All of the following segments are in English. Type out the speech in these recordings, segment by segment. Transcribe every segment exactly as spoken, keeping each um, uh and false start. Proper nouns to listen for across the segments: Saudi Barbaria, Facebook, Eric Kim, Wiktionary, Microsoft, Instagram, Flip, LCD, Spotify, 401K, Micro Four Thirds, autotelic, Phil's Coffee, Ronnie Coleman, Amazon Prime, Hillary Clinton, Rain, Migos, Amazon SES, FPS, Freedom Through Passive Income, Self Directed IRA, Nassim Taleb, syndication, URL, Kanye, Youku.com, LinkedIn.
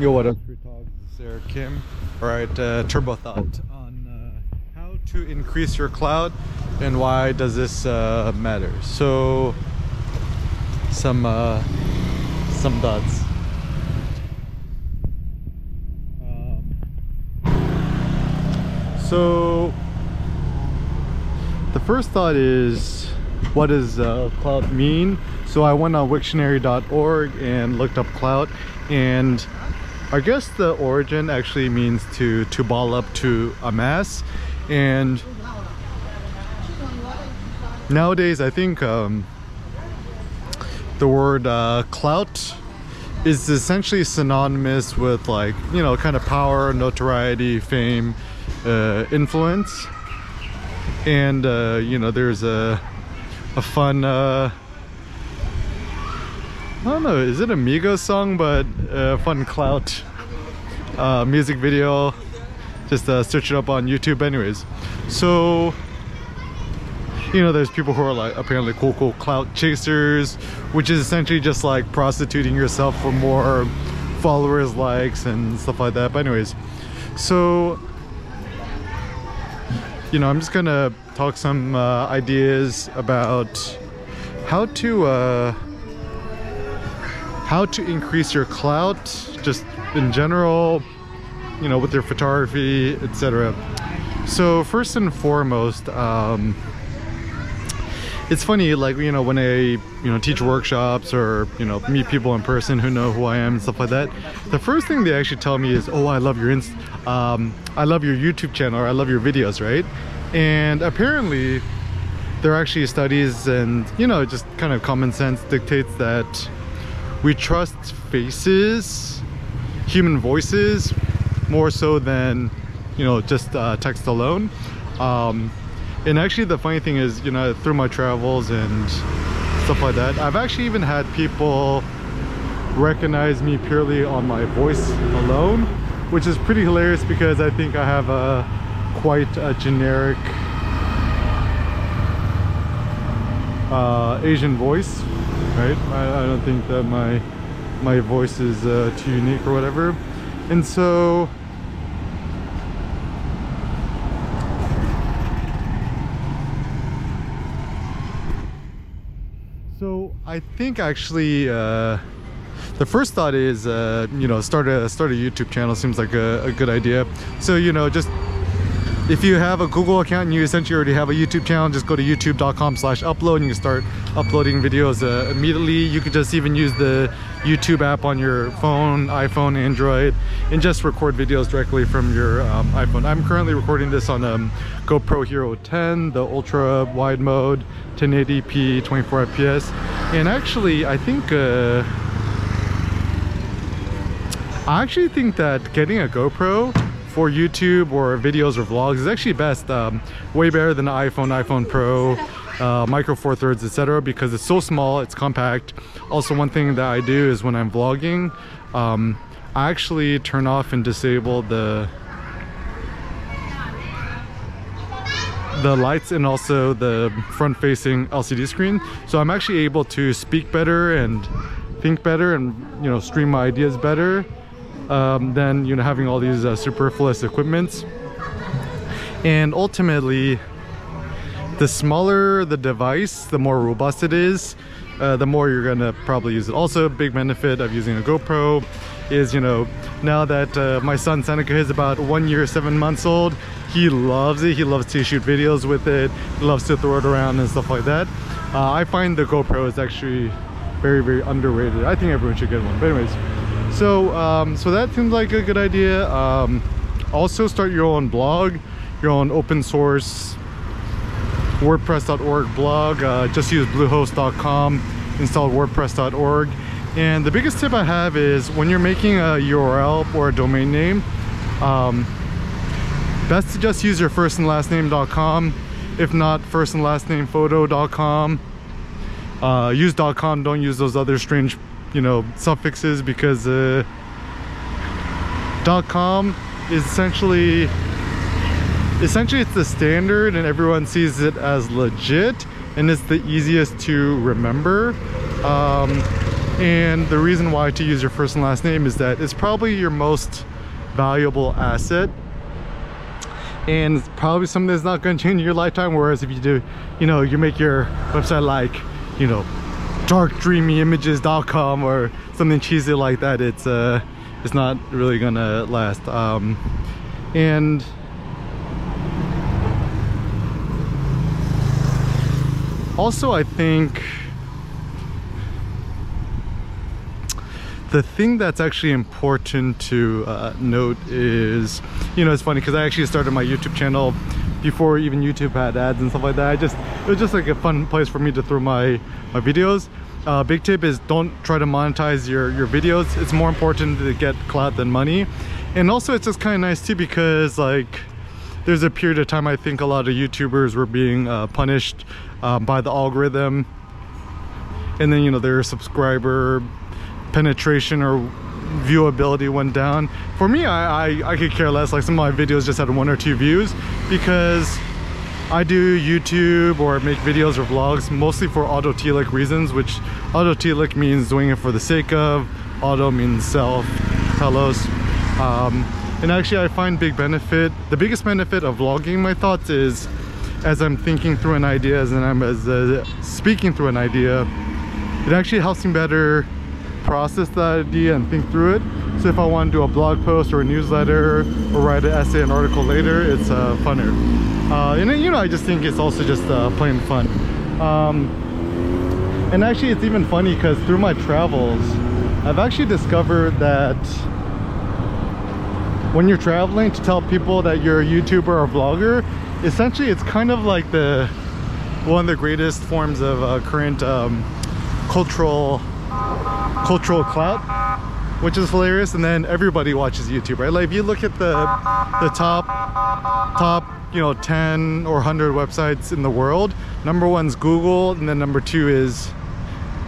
Yo, what up? Sarah Kim. All right, uh, Turbo Thought on uh, how to increase your cloud and why does this uh, matter? So, some uh, some thoughts. Um. So, the first thought is, what does uh, cloud mean? So I went on wiktionary dot org and looked up cloud, and I guess the origin actually means to, to ball up, to amass. And nowadays I think um, the word uh, clout is essentially synonymous with, like, you know, kind of power, notoriety, fame, uh, influence. And uh, you know, there's a, a fun, uh, I don't know, is it a Migos song, but uh, fun clout uh, music video. Just uh, search it up on YouTube anyways. So, you know, there's people who are like apparently cool, cool clout chasers, which is essentially just like prostituting yourself for more followers, likes, and stuff like that. But anyways, so, you know, I'm just gonna talk some uh, ideas about how to, uh, how to increase your clout, just in general, you know, with your photography, et cetera. So first and foremost, um, it's funny, like, you know, when I, you know, teach workshops or, you know, meet people in person who know who I am and stuff like that, the first thing they actually tell me is, oh, I love your, inst um, I love your YouTube channel, or I love your videos, right? And apparently, there are actually studies and, you know, just kind of common sense dictates that we trust faces, human voices, more so than, you know, just uh, text alone. Um, and actually the funny thing is, you know, through my travels and stuff like that, I've actually even had people recognize me purely on my voice alone, which is pretty hilarious because I think I have a quite a generic uh, Asian voice. Right? I, I don't think that my my voice is uh, too unique or whatever, and so so I think actually uh, the first thought is uh, you know, start a start a YouTube channel seems like a, a good idea. So, you know, just if you have a Google account and you essentially already have a YouTube channel, just go to youtube dot com slash upload and you can start uploading videos uh, immediately. You could just even use the YouTube app on your phone, iPhone, Android, and just record videos directly from your um, iPhone. I'm currently recording this on um, GoPro Hero ten, the ultra wide mode, ten eighty p, twenty-four F P S. And actually, I think, uh, I actually think that getting a GoPro for YouTube or videos or vlogs is actually best, um, way better than the iPhone, iPhone Pro, uh, Micro Four Thirds, et cetera, because it's so small, it's compact. Also, one thing that I do is when I'm vlogging, um, I actually turn off and disable the the lights and also the front-facing L C D screen. So I'm actually able to speak better and think better, and, you know, stream my ideas better. Um, then, you know, having all these uh, superfluous equipments. And ultimately, the smaller the device, the more robust it is, uh, the more you're gonna probably use it. Also, a big benefit of using a GoPro is, you know, now that uh, my son Seneca is about one year, seven months old, he loves it. He loves to shoot videos with it. He loves to throw it around and stuff like that. Uh, I find the GoPro is actually very, very underrated. I think everyone should get one. But anyways. So, um, so that seems like a good idea. Um, also, start your own blog, your own open source wordpress dot org blog. Uh, just use bluehost dot com, install wordpress dot org. And the biggest tip I have is when you're making a U R L or a domain name, um, best to just use your first and last name dot com. If not, first and last name photo dot com. Uh, use .com. Don't use those other strange, you know, suffixes, because uh, .com is essentially, essentially it's the standard and everyone sees it as legit, and it's the easiest to remember. Um, And the reason why to use your first and last name is that it's probably your most valuable asset, and it's probably something that's not going to change in your lifetime. Whereas if you do, you know, you make your website like, you know, dark dreamy images dot com or something cheesy like that, it's uh it's not really gonna last. Um and also, I think the thing that's actually important to uh, note is, you know, it's funny because I actually started my YouTube channel before even YouTube had ads and stuff like that. I just, it was just like a fun place for me to throw my, my videos. Uh, big tip is don't try to monetize your, your videos. It's more important to get clout than money. And also it's just kind of nice too, because like there's a period of time I think a lot of YouTubers were being uh, punished uh, by the algorithm. And then, you know, their subscriber penetration or viewability went down. For me, I, I, I could care less. Like some of my videos just had one or two views because I do YouTube or make videos or vlogs mostly for autotelic reasons, which autotelic means doing it for the sake of, auto means self, telos. Um, and actually I find big benefit, the biggest benefit of vlogging my thoughts is as I'm thinking through an idea, as I'm as, uh, speaking through an idea, it actually helps me better process that idea and think through it. So if I want to do a blog post or a newsletter or write an essay, an article later, it's uh, funner. Uh, and then, you know, I just think it's also just uh, plain fun. Um, and actually it's even funny because through my travels, I've actually discovered that when you're traveling, to tell people that you're a YouTuber or a vlogger, essentially it's kind of like the one of the greatest forms of uh, current um, cultural cultural clout, which is hilarious. And then everybody watches YouTube, right? Like if you look at the the top top you know ten or one hundred websites in the world, number one's Google, and then number two is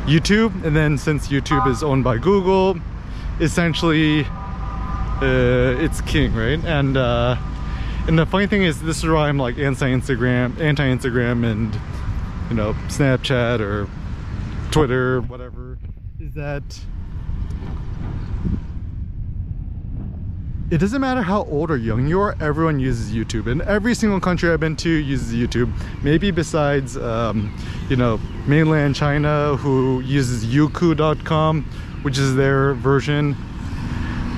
YouTube. And then since YouTube is owned by Google, essentially uh, it's king, right? And uh, and the funny thing is, this is why I'm like anti-Instagram, anti-Instagram, and you know Snapchat or Twitter, whatever, is that it doesn't matter how old or young you are, everyone uses YouTube. And every single country I've been to uses YouTube, maybe besides um, you know mainland China, who uses Youku dot com, which is their version.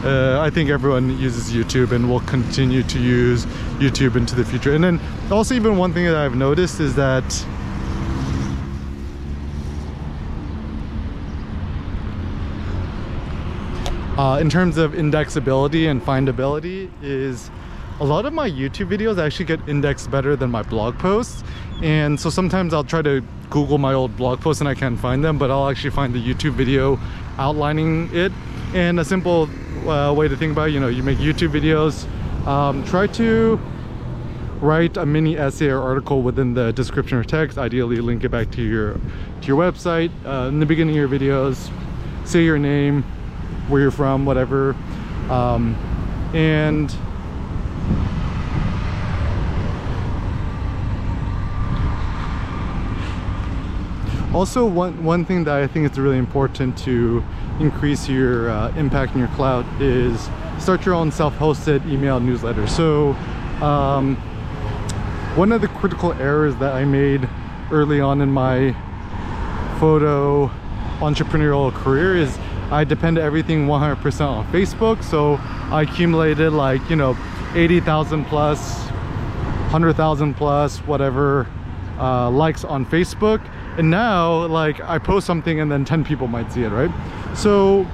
Uh, I think everyone uses YouTube and will continue to use YouTube into the future. And then also, even one thing that I've noticed is that Uh, in terms of indexability and findability, is a lot of my YouTube videos actually get indexed better than my blog posts. And so sometimes I'll try to Google my old blog posts and I can't find them, but I'll actually find the YouTube video outlining it. And a simple uh, way to think about it, you know, you make YouTube videos, um, try to write a mini essay or article within the description or text, ideally link it back to your, to your website. Uh, in the beginning of your videos, say your name, where you're from, whatever, um, and also one one thing that I think it's really important to increase your uh, impact and your clout is start your own self-hosted email newsletter. So um, one of the critical errors that I made early on in my photo entrepreneurial career is I depend everything one hundred percent on Facebook. So I accumulated like, you know, eighty thousand plus, one hundred thousand plus, whatever, uh, likes on Facebook. And now like I post something and then ten people might see it, right? So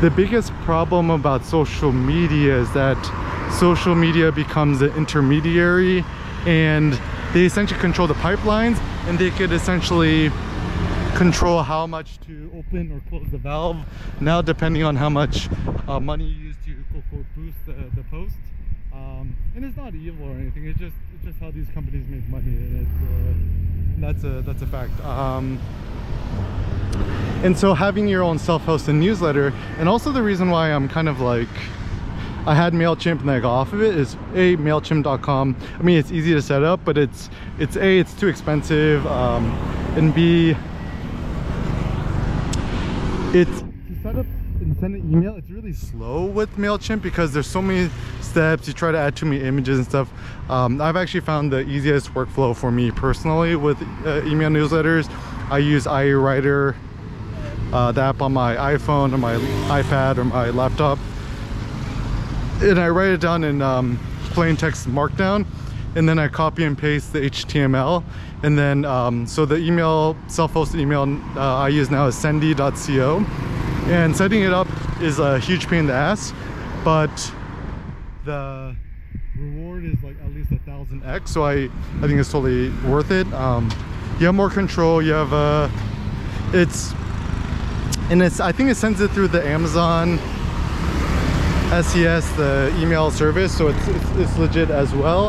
the biggest problem about social media is that social media becomes an intermediary, and they essentially control the pipelines, and they could essentially control how much to open or close the valve now, depending on how much uh, money you use to quote, quote, boost the, the post. Um, and it's not evil or anything, it's just it's just how these companies make money, and it's, uh, that's a that's a fact. Um, and so having your own self-hosted newsletter, and also the reason why I'm kind of like, I had MailChimp and I got off of it, is a MailChimp dot com. I mean, it's easy to set up, but it's it's a it's too expensive, um, and b It's to set up and send an email, it's really slow with MailChimp because there's so many steps. You try to add too many images and stuff. Um, I've actually found the easiest workflow for me personally with uh, email newsletters. I use iWriter, uh, the app on my iPhone or my iPad or my laptop. And I write it down in um, plain text markdown, and then I copy and paste the H T M L. And then, um, so the email, self-hosted email uh, I use now is sendy dot co. And setting it up is a huge pain in the ass, but the reward is like at least a thousand X. So I, I think it's totally worth it. Um, you have more control. You have a, it's, and it's, I think it sends it through the Amazon S E S, the email service. So it's, it's, it's legit as well.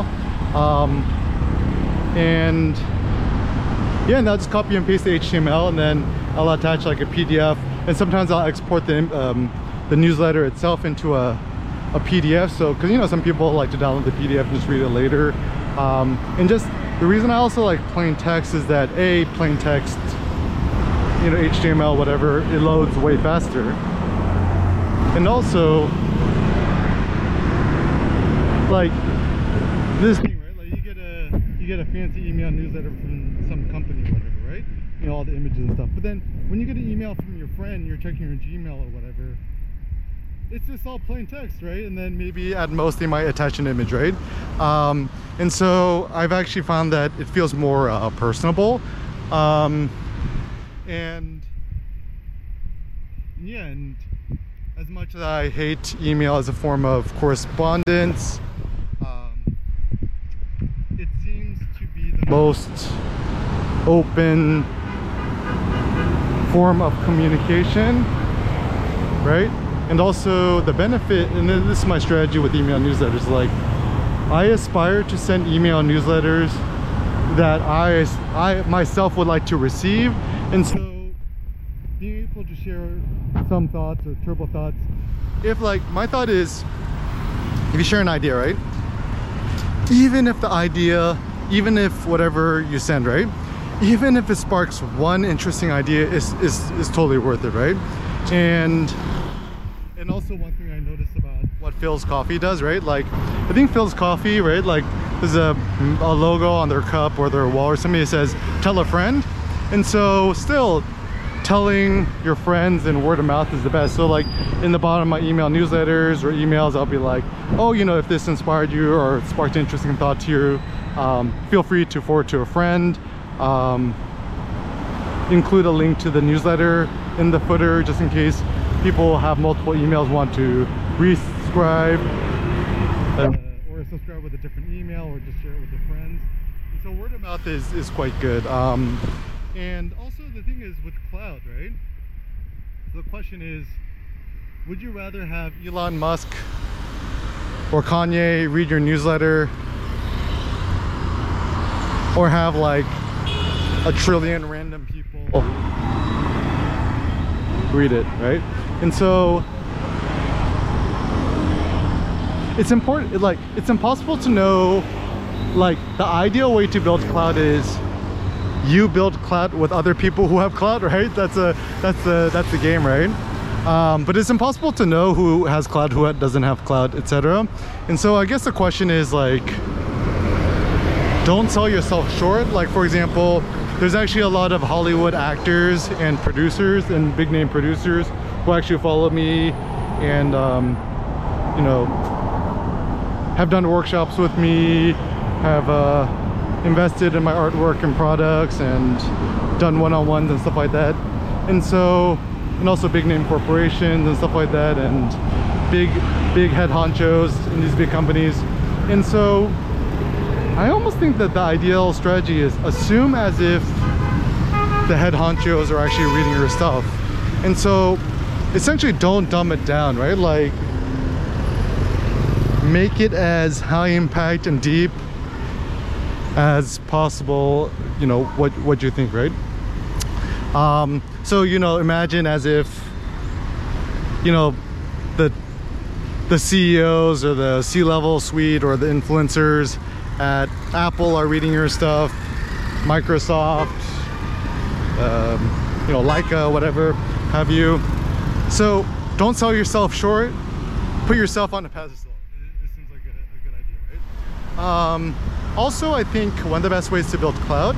Um, and yeah, now just copy and paste the H T M L, and then I'll attach like a P D F. And sometimes I'll export the, um, the newsletter itself into a, a P D F. So, because you know, some people like to download the P D F and just read it later. Um, and just the reason I also like plain text is that A, plain text, you know, H T M L, whatever, it loads way faster. And also, like this thing, right? Like you get a, you get a fancy email newsletter from some company or whatever, right? You know, all the images and stuff. But then when you get an email from your friend, you're checking your Gmail or whatever, it's just all plain text, right? And then maybe at most they might attach an image, right? Um, and so I've actually found that it feels more uh, personable. Um, and yeah, and as much as I hate email as a form of correspondence, um, it seems to be the most open form of communication, right? And also the benefit, and this is my strategy with email newsletters, like I aspire to send email newsletters that I, I myself would like to receive. And so being able to share some thoughts or turbo thoughts, if like my thought is, if you share an idea, right? Even if the idea, even if whatever you send, right? Even if it sparks one interesting idea, is is is totally worth it, right? And and also one thing I noticed about what Phil's Coffee does, right? Like I think Phil's Coffee, right? Like there's a, a logo on their cup or their wall or something that says "Tell a friend," and so still telling your friends and word of mouth is the best. So like in the bottom of my email newsletters or emails, I'll be like, oh, you know, if this inspired you or sparked an interesting thought to you, um, feel free to forward to a friend. Um, include a link to the newsletter in the footer just in case people have multiple emails, want to rescribe uh, or subscribe with a different email or just share it with their friends. And so word of mouth is, is quite good. Um, and also the thing is with cloud, right? The question is, would you rather have Elon Musk or Kanye read your newsletter, or have like a trillion random people read it, right? And so it's important, like it's impossible to know, like the ideal way to build cloud is you build cloud with other people who have cloud, right? That's a that's a that's the game, right? Um, but it's impossible to know who has cloud, who doesn't have cloud, et cetera. And so I guess the question is like, don't sell yourself short. Like for example, there's actually a lot of Hollywood actors and producers and big name producers who actually follow me and, um, you know, have done workshops with me, have uh, invested in my artwork and products and done one-on-ones and stuff like that. And so, and also big name corporations and stuff like that, and big, big head honchos in these big companies. And so, I almost think that the ideal strategy is assume as if the head honchos are actually reading your stuff. And so essentially don't dumb it down, right? Like make it as high impact and deep as possible, you know, what, what you think, right? Um, so, you know, imagine as if, you know, the, the C E Os or the C-level suite or the influencers at Apple are reading your stuff, Microsoft, um, you know, Leica, whatever, have you. So don't sell yourself short. Put yourself on a pedestal. It seems like a, a good idea, right? Um, also, I think one of the best ways to build clout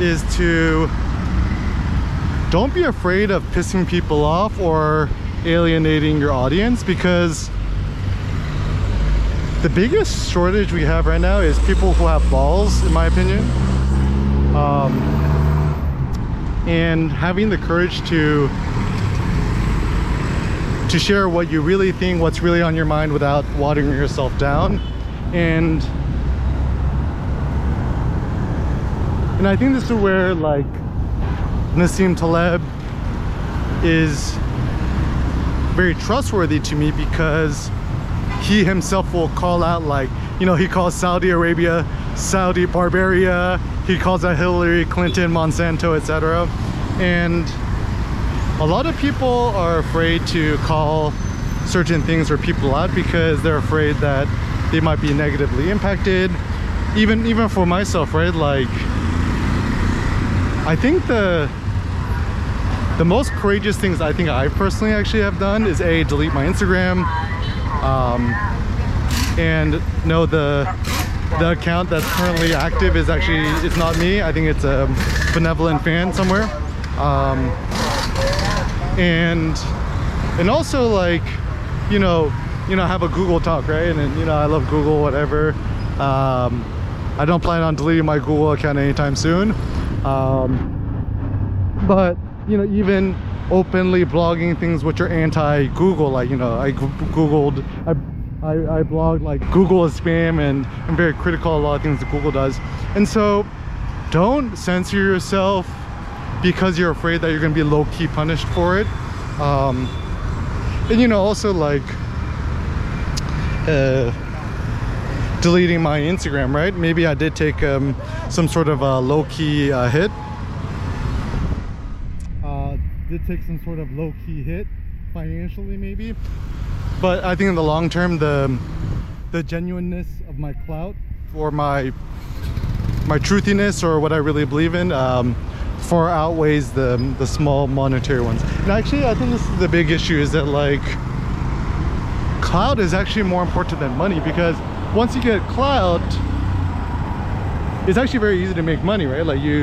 is to don't be afraid of pissing people off or alienating your audience, because the biggest shortage we have right now is people who have balls, in my opinion. Um, and having the courage to to share what you really think, what's really on your mind, without watering yourself down. And and I think this is where, like, Nassim Taleb is very trustworthy to me, because he himself will call out, like, you know, he calls Saudi Arabia Saudi Barbaria, he calls out Hillary Clinton, Monsanto, et cetera. And a lot of people are afraid to call certain things or people out because they're afraid that they might be negatively impacted. Even even for myself, right? Like, I think the the most courageous things I think I personally actually have done is A, delete my Instagram, um, and no, the the account that's currently active is actually, it's not me. I think it's a benevolent fan somewhere. Um, and and also, like, you know, you know, have a Google Talk, right? And, and you know, I love Google, whatever. Um, I don't plan on deleting my Google account anytime soon. Um, but you know, even openly blogging things which are anti-Google, like, you know, I googled, I, I I blogged like Google is spam, and I'm very critical of a lot of things that Google does. And so, don't censor yourself because you're afraid that you're going to be low-key punished for it. Um, and you know, also, like, uh, deleting my Instagram, right? Maybe I did take um, some sort of a low-key uh, hit. Uh, did take some sort of low-key hit financially, maybe. But I think in the long term, the the genuineness of my clout, or my my truthiness, or what I really believe in, Um, far outweighs the the small monetary ones. And actually, I think this is the big issue, is that, like, clout is actually more important than money, because once you get clout, it's actually very easy to make money, right? Like, you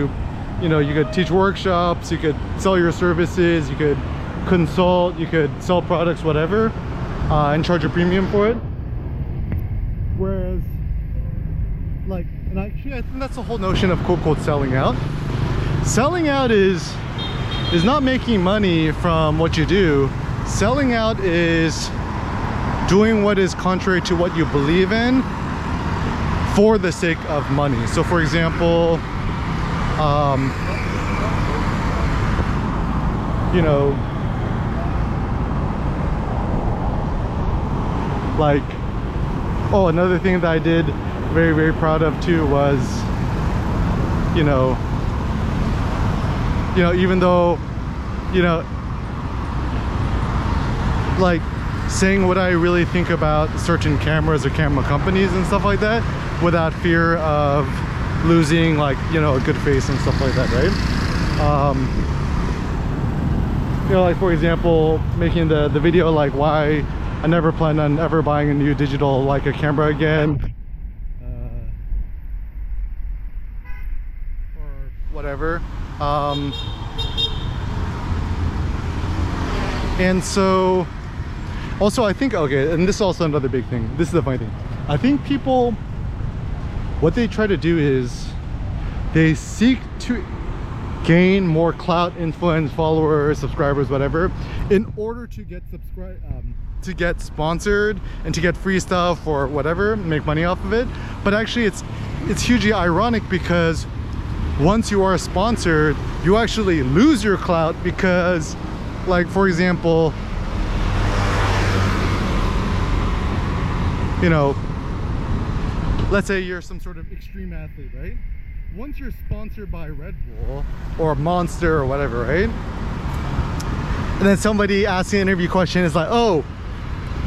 you know, you could teach workshops, you could sell your services, you could consult, you could sell products, whatever, uh, and charge a premium for it. Whereas, like, and actually I think that's the whole notion of quote unquote selling out. Selling out is is not making money from what you do. Selling out is doing what is contrary to what you believe in for the sake of money. So, for example, um, you know, like, oh, another thing that I did, very, very proud of too, was, you know, you know, even though, you know, like, saying what I really think about certain cameras or camera companies and stuff like that, without fear of losing, like, you know, a good face and stuff like that, right? Um, you know, like, for example, making the, the video, like, why I never plan on ever buying a new digital, like, a camera again. Uh, or whatever. Um, and so, also I think, okay, and this is also another big thing. This is the funny thing. I think people, what they try to do is they seek to gain more clout, influence, followers, subscribers, whatever, in order to get subscribe, um, to get sponsored and to get free stuff or whatever, make money off of it. But actually, it's it's hugely ironic, because once you are sponsored, you actually lose your clout, because, like, for example, you know, let's say you're some sort of extreme athlete, right? Once you're sponsored by Red Bull or Monster or whatever, right? And then somebody asks an interview question is like, oh,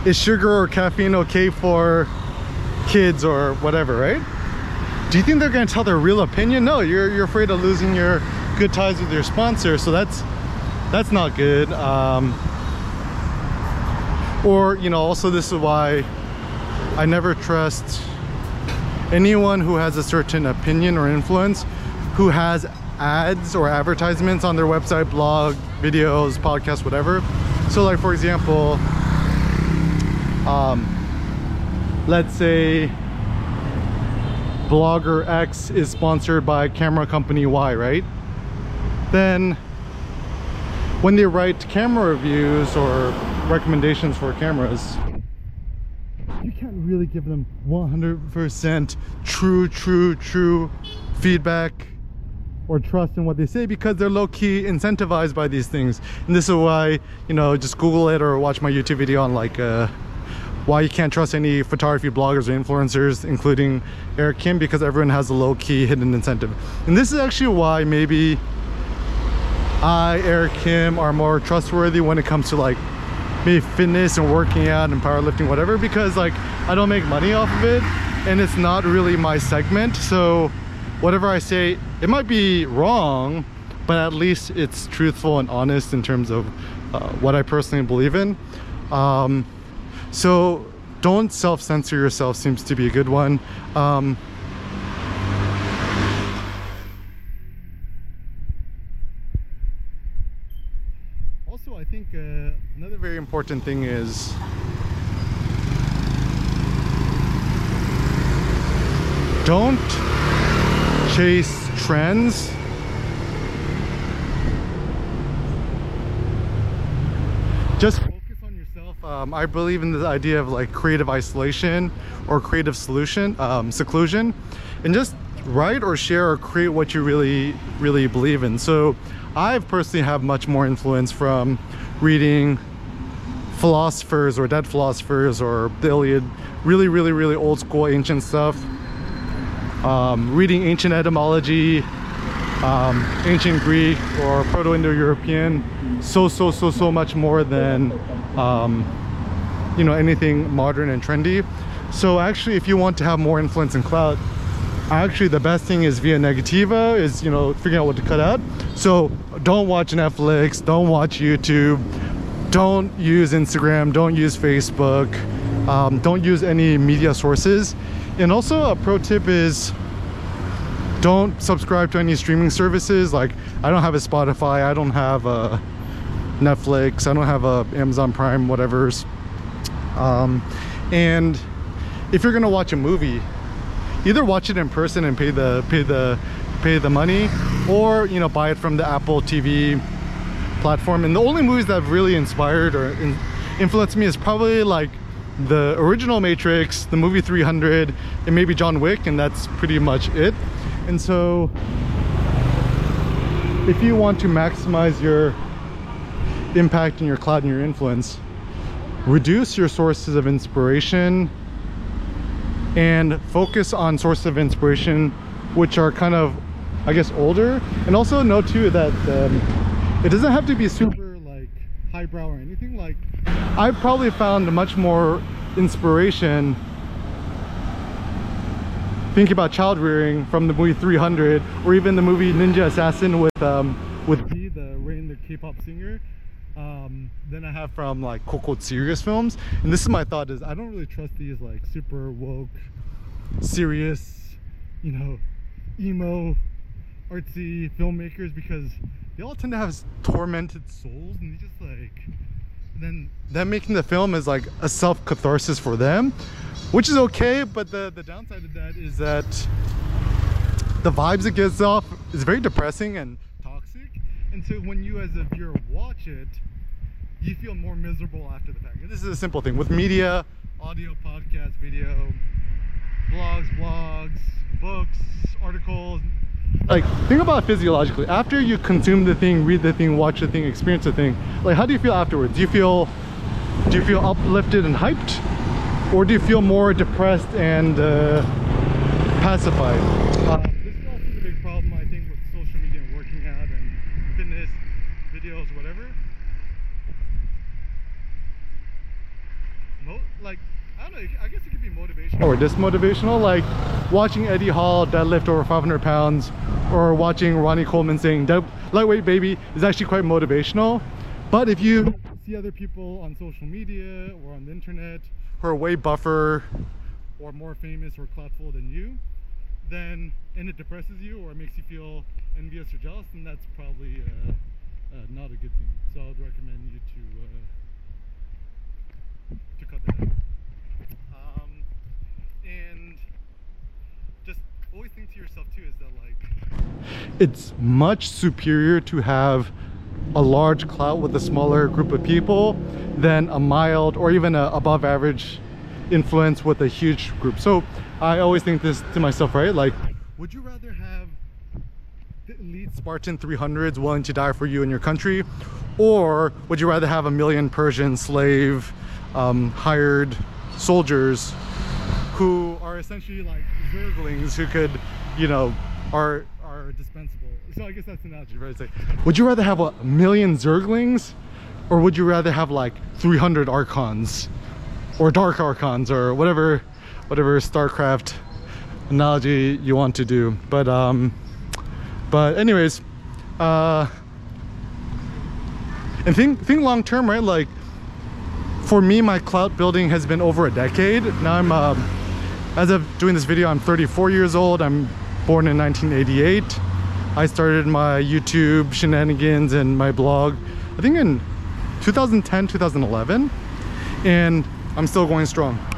is sugar or caffeine okay for kids or whatever, right? Do you think they're going to tell their real opinion? No, you're you're afraid of losing your good ties with your sponsor. So that's That's not good. Um, or, you know, also this is why I never trust anyone who has a certain opinion or influence who has ads or advertisements on their website, blog, videos, podcasts, whatever. So like, for example, um, let's say blogger X is sponsored by camera company Y, right? Then when they write camera reviews or recommendations for cameras, you can't really give them one hundred percent true, true, true feedback or trust in what they say, because they're low-key incentivized by these things. And this is why, you know, just Google it or watch my YouTube video on like uh, why you can't trust any photography bloggers or influencers, including Eric Kim, because everyone has a low-key hidden incentive. And this is actually why maybe I, Eric Kim, are more trustworthy when it comes to like maybe fitness and working out and powerlifting, whatever, because like I don't make money off of it and it's not really my segment. So whatever I say, it might be wrong, but at least it's truthful and honest in terms of uh, what I personally believe in. Um, so don't self-censor yourself seems to be a good one. Um, also, I think uh, another very important thing is don't chase trends. Just focus on yourself. Um, I believe in this idea of like creative isolation or creative solution, um, seclusion, and just write or share or create what you really, really believe in. So I've personally have much more influence from reading philosophers or dead philosophers or the Iliad, really, really, really old school ancient stuff. Um, reading ancient etymology, um, ancient Greek or Proto-Indo-European, so, so, so, so much more than, um, you know, anything modern and trendy. So actually, if you want to have more influence and clout, actually the best thing is via negativa, is, you know, figuring out what to cut out. So don't watch Netflix, don't watch YouTube, don't use Instagram, don't use Facebook, um, don't use any media sources. And also a pro tip is don't subscribe to any streaming services. Like I don't have a Spotify, I don't have a Netflix, I don't have a Amazon Prime, whatever's. Um, and if you're gonna watch a movie, either watch it in person and pay the pay the pay the money, or you know buy it from the Apple T V platform. And the only movies that have really inspired or in, influenced me is probably like the original Matrix, the movie three hundred, and maybe John Wick, and that's pretty much it. And so if you want to maximize your impact and your clout and your influence, reduce your sources of inspiration and focus on sources of inspiration which are kind of, I guess, older. And also note too that um, it doesn't have to be super like highbrow or anything. Like I've probably found much more inspiration thinking about child rearing from the movie three hundred, or even the movie Ninja Assassin with um, with B, the Rain, the K-pop singer, um, than I have from like quote unquote serious films. And this is my thought: is I don't really trust these like super woke, serious, you know, emo, artsy filmmakers, because they all tend to have tormented souls, and they just like. Then them making the film is like a self-catharsis for them, which is okay, but the, the downside of that is that the vibes it gives off is very depressing and toxic. And so when you as a viewer watch it, you feel more miserable after the fact. And this is a simple thing with media, audio, podcast, video, blogs, blogs, books, articles. Like, think about physiologically. After you consume the thing, read the thing, watch the thing, experience the thing, like how do you feel afterwards? Do you feel do you feel uplifted and hyped, or do you feel more depressed and uh, pacified? Uh, this is also the big problem, I think, with social media and working out and fitness videos, whatever. Mo like, I don't know, I guess it could be motivational or dismotivational, like watching Eddie Hall deadlift over five hundred pounds or watching Ronnie Coleman saying lightweight baby is actually quite motivational. But if you see other people on social media or on the internet who are way buffer or more famous or cloutful than you, then and it depresses you or makes you feel envious or jealous, then that's probably uh, uh, not a good thing. So I would recommend you to uh, to cut that out. Um, and just always think to yourself too is that like it's much superior to have a large clout with a smaller group of people than a mild or even a above average influence with a huge group. So I always think this to myself, right? Like, would you rather have the elite Spartan three hundreds willing to die for you and your country, or would you rather have a million Persian slave um, hired soldiers who are essentially like zerglings who could, you know, are are dispensable? So I guess that's an analogy, right? It's like, would you rather have a million zerglings, or would you rather have like three hundred archons? Or dark archons, or whatever whatever StarCraft analogy you want to do. But um but anyways, uh and think think long term, right? Like for me, my clout building has been over a decade now. I'm um as of doing this video, I'm thirty-four years old. I'm born in nineteen eighty-eight. I started my YouTube shenanigans and my blog I think in two thousand ten, two thousand eleven, and I'm still going strong.